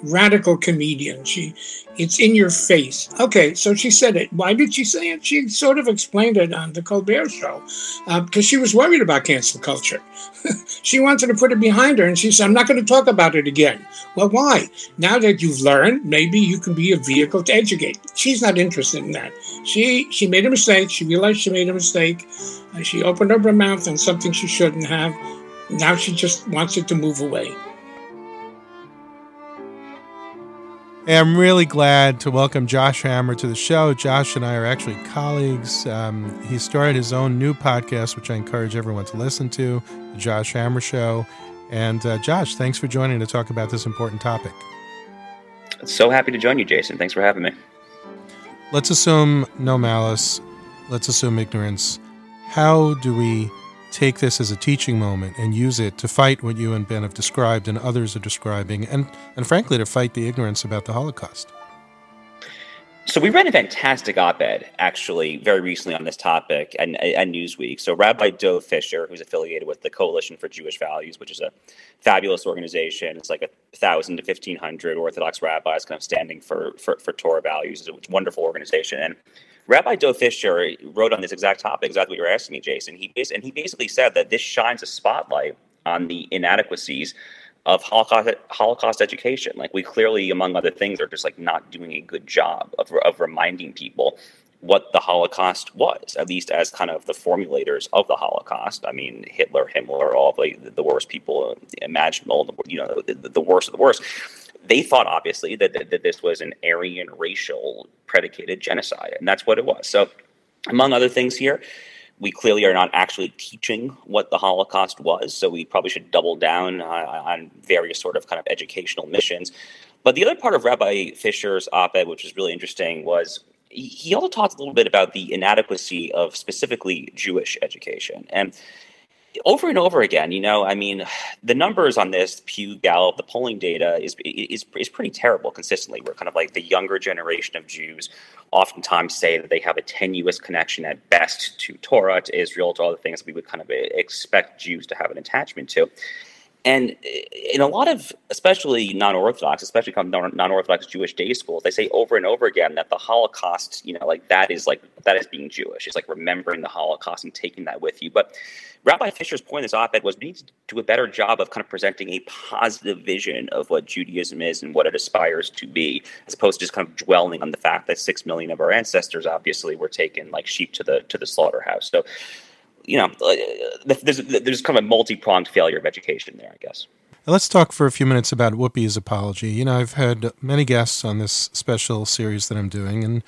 radical comedian. It's in your face. Okay, so she said it. Why did she say it? She sort of explained it on the Colbert Show because she was worried about cancel culture. She wanted to put it behind her, and she said, "I'm not going to talk about it again." Well, why? Now that you've learned, maybe you can be a vehicle to educate. She's not interested in that. She made a mistake. She realized she made a mistake. She opened up her mouth on something she shouldn't have. Now she just wants it to move away. Hey, I'm really glad to welcome Josh Hammer to the show. Josh and I are actually colleagues. He started his own new podcast, which I encourage everyone to listen to, The Josh Hammer Show. And Josh, thanks for joining to talk about this important topic. So happy to join you, Jason. Thanks for having me. Let's assume no malice. Let's assume ignorance. How do we take this as a teaching moment and use it to fight what you and Ben have described and others are describing, and frankly, to fight the ignorance about the Holocaust? So we read a fantastic op-ed, actually, very recently on this topic and Newsweek. So Rabbi Doe Fisher, who's affiliated with the Coalition for Jewish Values, which is a fabulous organization. It's like 1,000 to 1,500 Orthodox rabbis kind of standing for Torah values. It's a wonderful organization. And Rabbi Doe Fisher wrote on this exact topic, exactly what you were asking me, Jason. He basically said that this shines a spotlight on the inadequacies of Holocaust education. Like, we clearly, among other things, are just like not doing a good job of reminding people what the Holocaust was, at least as kind of the formulators of the Holocaust. I mean, Hitler, Himmler, all the worst people imaginable, the worst of the worst. They thought, obviously, that this was an Aryan racial predicated genocide, and that's what it was. So, among other things here, we clearly are not actually teaching what the Holocaust was, so we probably should double down on various sort of kind of educational missions. But the other part of Rabbi Fisher's op-ed, which was really interesting, was he also talked a little bit about the inadequacy of specifically Jewish education. And over again, the numbers on this, Pew, Gallup, the polling data is pretty terrible consistently. We're kind of like the younger generation of Jews oftentimes say that they have a tenuous connection at best to Torah, to Israel, to all the things we would kind of expect Jews to have an attachment to. And in a lot of, especially non-Orthodox Jewish day schools, they say over and over again that the Holocaust, that is being Jewish. It's like remembering the Holocaust and taking that with you. But Rabbi Fisher's point in this op-ed was we need to do a better job of kind of presenting a positive vision of what Judaism is and what it aspires to be, as opposed to just kind of dwelling on the fact that 6 million of our ancestors obviously were taken like sheep to the slaughterhouse. So, there's kind of a multi-pronged failure of education there, I guess. Let's talk for a few minutes about Whoopi's apology. I've had many guests on this special series that I'm doing, and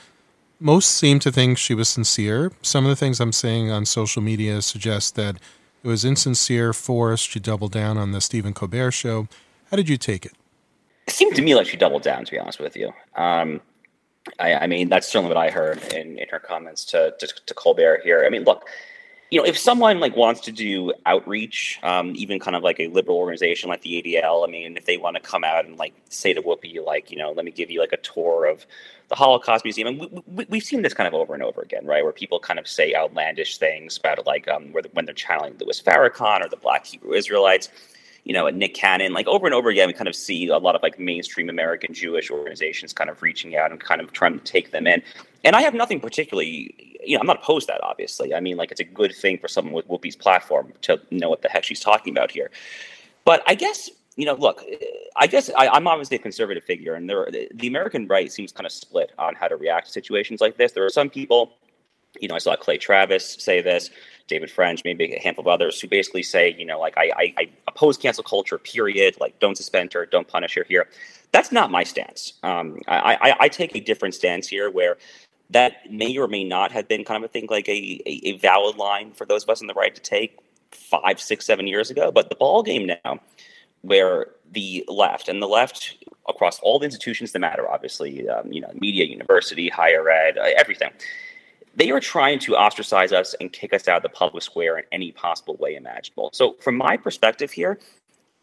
most seem to think she was sincere. Some of the things I'm seeing on social media suggest that it was insincere, forced. She doubled down on the Stephen Colbert Show. How did you take it? seemed to me like she doubled down, to be honest with you. I mean, that's certainly what I heard in her comments to Colbert here. I mean, look, you know, if someone like wants to do outreach, even kind of like a liberal organization like the ADL, I mean, if they want to come out and like say to Whoopi, like, you know, let me give you like a tour of the Holocaust Museum. And we've seen this kind of over and over again, right, where people kind of say outlandish things about like when they're channeling Louis Farrakhan or the Black Hebrew Israelites. You know, and Nick Cannon, like over and over again, we kind of see a lot of like mainstream American Jewish organizations kind of reaching out and kind of trying to take them in. And I have nothing particularly, you know, I'm not opposed to that, obviously. I mean, like it's a good thing for someone with Whoopi's platform to know what the heck she's talking about here. But I guess, you know, look, I guess I'm obviously a conservative figure, and the American right seems kind of split on how to react to situations like this. There are some people, you know, I saw Clay Travis say this, David French, maybe a handful of others who basically say, you know, like, I oppose cancel culture, period. Like, don't suspend her, don't punish her here. That's not my stance. I take a different stance here where that may or may not have been kind of a thing, like a valid line for those of us in the right to take 5, 6, 7 years ago. But the ball game now where the left across all the institutions that matter, obviously, you know, media, university, higher ed, everything, they are trying to ostracize us and kick us out of the public square in any possible way imaginable. So from my perspective here,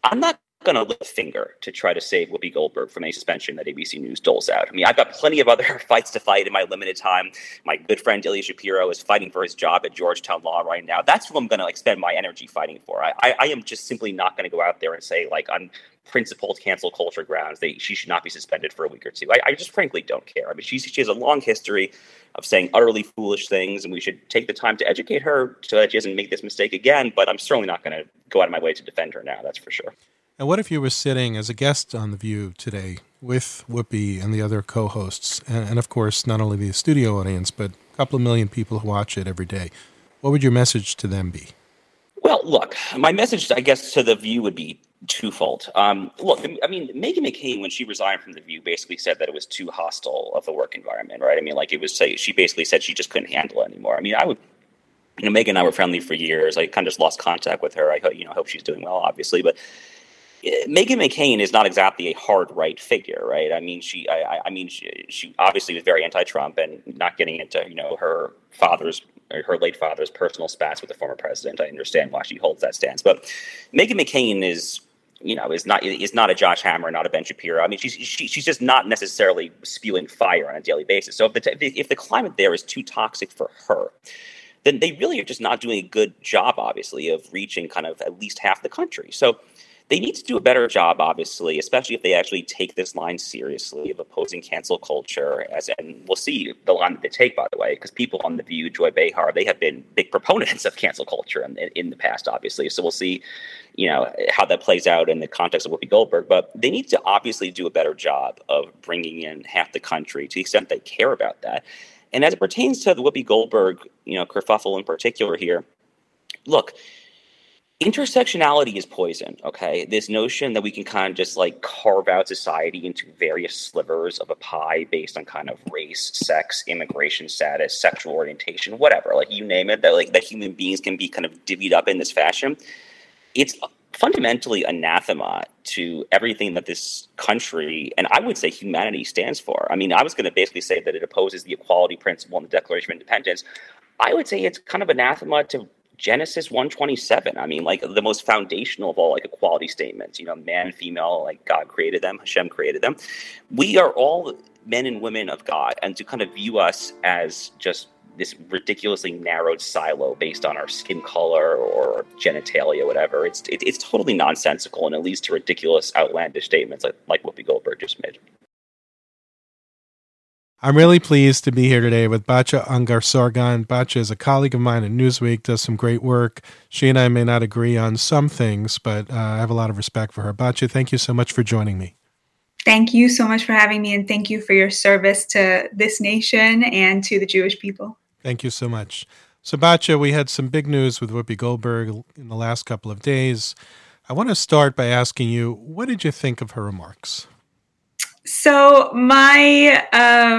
I'm not going to lift a finger to try to save Whoopi Goldberg from any suspension that ABC News doles out. I mean, I've got plenty of other fights to fight in my limited time. My good friend Ilya Shapiro is fighting for his job at Georgetown Law right now. That's who I'm going to like spend my energy fighting for. I am just simply not going to go out there and say, like, on principled cancel culture grounds, she should not be suspended for a week or two. I just frankly don't care. I mean, she has a long history of saying utterly foolish things, and we should take the time to educate her so that she doesn't make this mistake again. But I'm certainly not going to go out of my way to defend her now, that's for sure. And what if you were sitting as a guest on The View today with Whoopi and the other co-hosts, and of course, not only the studio audience, but a couple of million people who watch it every day? What would your message to them be? Well, look, my message, I guess, to The View would be twofold. Look, I mean, Meghan McCain, when she resigned from The View, basically said that it was too hostile of a work environment, right? I mean, like, she basically said she just couldn't handle it anymore. I mean, you know, Meghan and I were friendly for years. I kind of just lost contact with her. I hope she's doing well, obviously. But Meghan McCain is not exactly a hard right figure, right? I mean, she obviously was very anti-Trump, and not getting into, you know, her late father's personal spats with the former president, I understand why she holds that stance. But Meghan McCain is not a Josh Hammer, not a Ben Shapiro. I mean, she's just not necessarily spewing fire on a daily basis. So if the climate there is too toxic for her, then they really are just not doing a good job, obviously, of reaching kind of at least half the country. So they need to do a better job, obviously, especially if they actually take this line seriously of opposing cancel culture. And we'll see the line that they take, by the way, because people on The View, Joy Behar, they have been big proponents of cancel culture in the past, obviously. So we'll see, you know, how that plays out in the context of Whoopi Goldberg. But they need to obviously do a better job of bringing in half the country to the extent they care about that. And as it pertains to the Whoopi Goldberg, you know, kerfuffle in particular here, look, intersectionality is poison, okay? This notion that we can kind of just like carve out society into various slivers of a pie based on kind of race, sex, immigration status, sexual orientation, whatever, like you name it, that human beings can be kind of divvied up in this fashion. It's fundamentally anathema to everything that this country, and I would say humanity, stands for. I mean, I was going to basically say that it opposes the equality principle in the Declaration of Independence. I would say it's kind of anathema to Genesis 1:27. I mean, like the most foundational of all like equality statements, you know, man and female, like God created them, Hashem created them. We are all men and women of God, and to kind of view us as just this ridiculously narrowed silo based on our skin color or genitalia, whatever, it's totally nonsensical, and it leads to ridiculous, outlandish statements like Whoopi Goldberg just made. I'm really pleased to be here today with Batya Ungar-Sargon. Batya is a colleague of mine at Newsweek, does some great work. She and I may not agree on some things, but I have a lot of respect for her. Batya, thank you so much for joining me. Thank you so much for having me, and thank you for your service to this nation and to the Jewish people. Thank you so much. So, Batya, we had some big news with Whoopi Goldberg in the last couple of days. I want to start by asking you, what did you think of her remarks? So my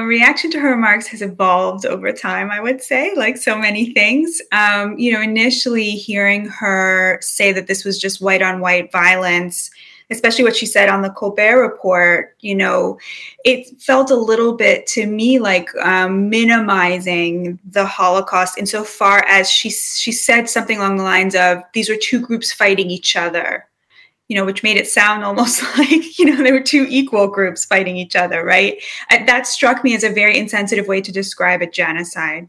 reaction to her remarks has evolved over time, I would say, like so many things. Initially hearing her say that this was just white on white violence especially what she said on the Colbert Report, you know, it felt a little bit to me like minimizing the Holocaust insofar as she said something along the lines of, these were two groups fighting each other, you know, which made it sound almost like, you know, there were two equal groups fighting each other, right? That struck me as a very insensitive way to describe a genocide.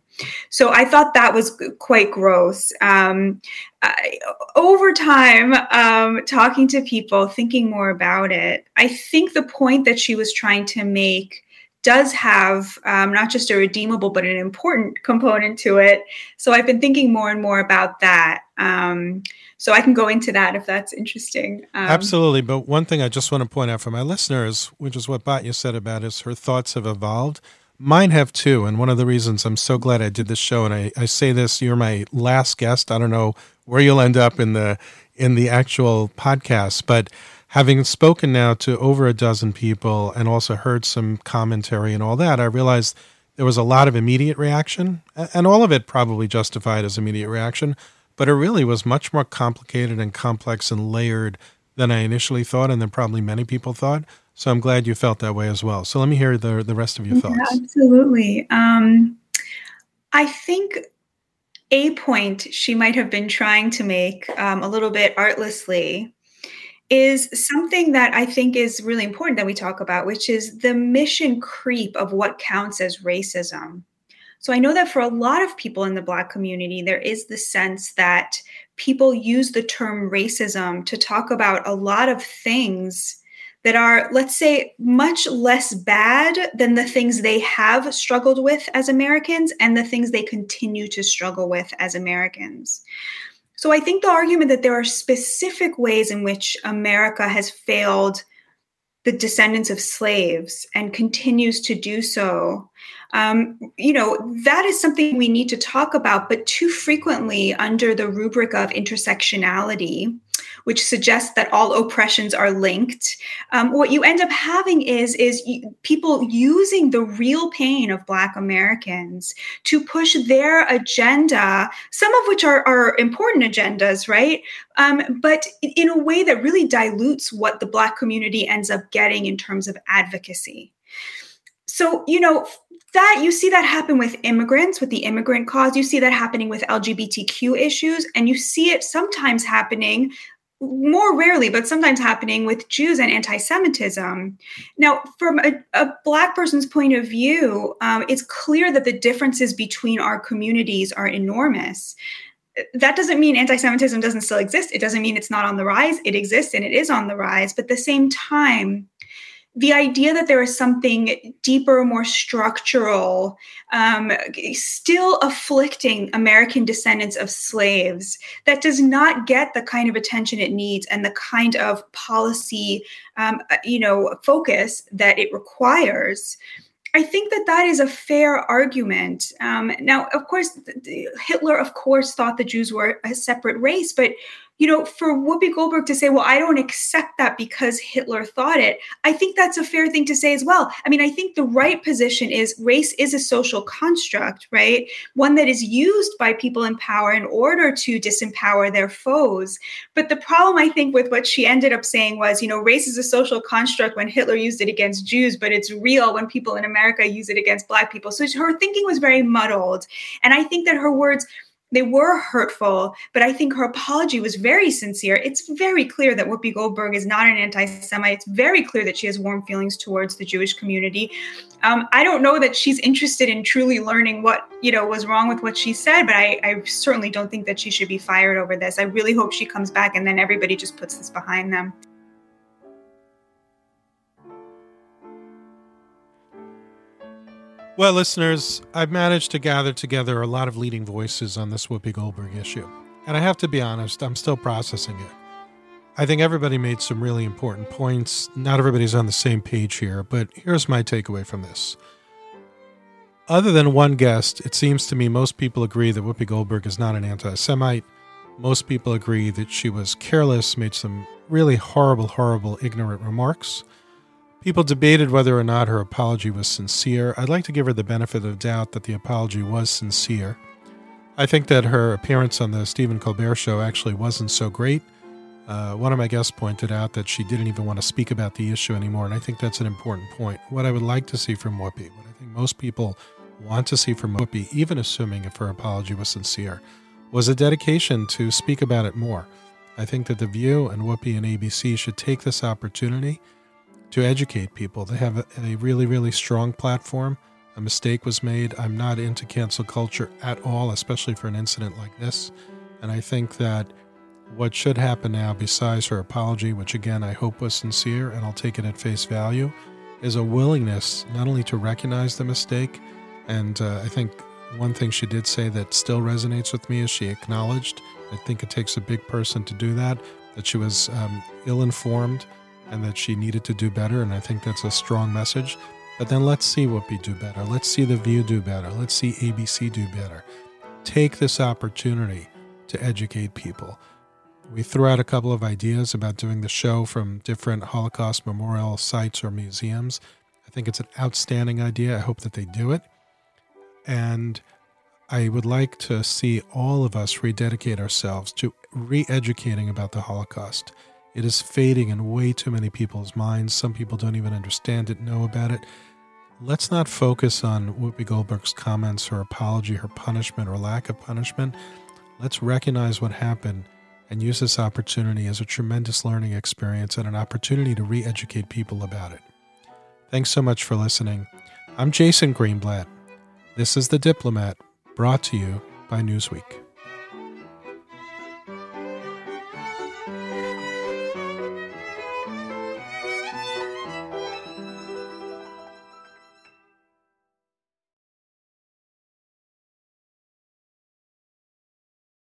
So I thought that was quite gross. Over time, talking to people, thinking more about it, I think the point that she was trying to make does have not just a redeemable, but an important component to it. So I've been thinking more and more about that. So I can go into that if that's interesting. Absolutely. But one thing I just want to point out for my listeners, which is what Batya said about is her thoughts have evolved. Mine have too. And one of the reasons I'm so glad I did this show, and I say this, you're my last guest. I don't know where you'll end up in the actual podcast, but having spoken now to over a dozen people and also heard some commentary and all that, I realized there was a lot of immediate reaction, and all of it probably justified as immediate reaction, but it really was much more complicated and complex and layered than I initially thought and than probably many people thought. So I'm glad you felt that way as well. So let me hear the rest of your thoughts. Yeah, absolutely. I think a point she might have been trying to make a little bit artlessly is something that I think is really important that we talk about, which is the mission creep of what counts as racism. So I know that for a lot of people in the Black community, there is the sense that people use the term racism to talk about a lot of things that are, let's say, much less bad than the things they have struggled with as Americans and the things they continue to struggle with as Americans. So I think the argument that there are specific ways in which America has failed the descendants of slaves and continues to do so, you know, that is something we need to talk about, but too frequently under the rubric of intersectionality, which suggests that all oppressions are linked. What you end up having is people using the real pain of Black Americans to push their agenda, some of which are important agendas, right? But in a way that really dilutes what the Black community ends up getting in terms of advocacy. So, you know, that you see that happen with immigrants, with the immigrant cause, you see that happening with LGBTQ issues, and you see it sometimes happening, more rarely, but sometimes happening with Jews and anti-Semitism. Now, from a Black person's point of view, it's clear that the differences between our communities are enormous. That doesn't mean anti-Semitism doesn't still exist. It doesn't mean it's not on the rise. It exists and it is on the rise. But at the same time, the idea that there is something deeper, more structural, still afflicting American descendants of slaves that does not get the kind of attention it needs and the kind of policy, you know, focus that it requires. I think that that is a fair argument. Now, of course, Hitler, of course, thought the Jews were a separate race, but you know, for Whoopi Goldberg to say, well, I don't accept that because Hitler thought it, I think that's a fair thing to say as well. I mean, I think the right position is race is a social construct, right? One that is used by people in power in order to disempower their foes. But the problem, I think, with what she ended up saying was, you know, race is a social construct when Hitler used it against Jews, but it's real when people in America use it against Black people. So her thinking was very muddled. And I think that her words, they were hurtful, but I think her apology was very sincere. It's very clear that Whoopi Goldberg is not an anti-Semite. It's very clear that she has warm feelings towards the Jewish community. I don't know that she's interested in truly learning what, you know, was wrong with what she said, but I certainly don't think that she should be fired over this. I really hope she comes back and then everybody just puts this behind them. Well, listeners, I've managed to gather together a lot of leading voices on this Whoopi Goldberg issue. And I have to be honest, I'm still processing it. I think everybody made some really important points. Not everybody's on the same page here, but here's my takeaway from this. Other than one guest, it seems to me most people agree that Whoopi Goldberg is not an anti-Semite. Most people agree that she was careless, made some really horrible, horrible, ignorant remarks. People debated whether or not her apology was sincere. I'd like to give her the benefit of doubt that the apology was sincere. I think that her appearance on the Stephen Colbert show actually wasn't so great. One of my guests pointed out that she didn't even want to speak about the issue anymore, and I think that's an important point. What I would like to see from Whoopi, what I think most people want to see from Whoopi, even assuming if her apology was sincere, was a dedication to speak about it more. I think that The View and Whoopi and ABC should take this opportunity to educate people. They have a really, really strong platform. A mistake was made. I'm not into cancel culture at all, especially for an incident like this. And I think that what should happen now, besides her apology, which again I hope was sincere and I'll take it at face value, is a willingness not only to recognize the mistake, and I think one thing she did say that still resonates with me is she acknowledged, I think it takes a big person to do that, that she was ill-informed and that she needed to do better, and I think that's a strong message. But then let's see Whoopi do better. Let's see The View do better. Let's see ABC do better. Take this opportunity to educate people. We threw out a couple of ideas about doing the show from different Holocaust memorial sites or museums. I think it's an outstanding idea. I hope that they do it. And I would like to see all of us rededicate ourselves to re-educating about the Holocaust. It is fading in way too many people's minds. Some people don't even understand it, know about it. Let's not focus on Whoopi Goldberg's comments, her apology, her punishment or lack of punishment. Let's recognize what happened and use this opportunity as a tremendous learning experience and an opportunity to re-educate people about it. Thanks so much for listening. I'm Jason Greenblatt. This is The Diplomat, brought to you by Newsweek.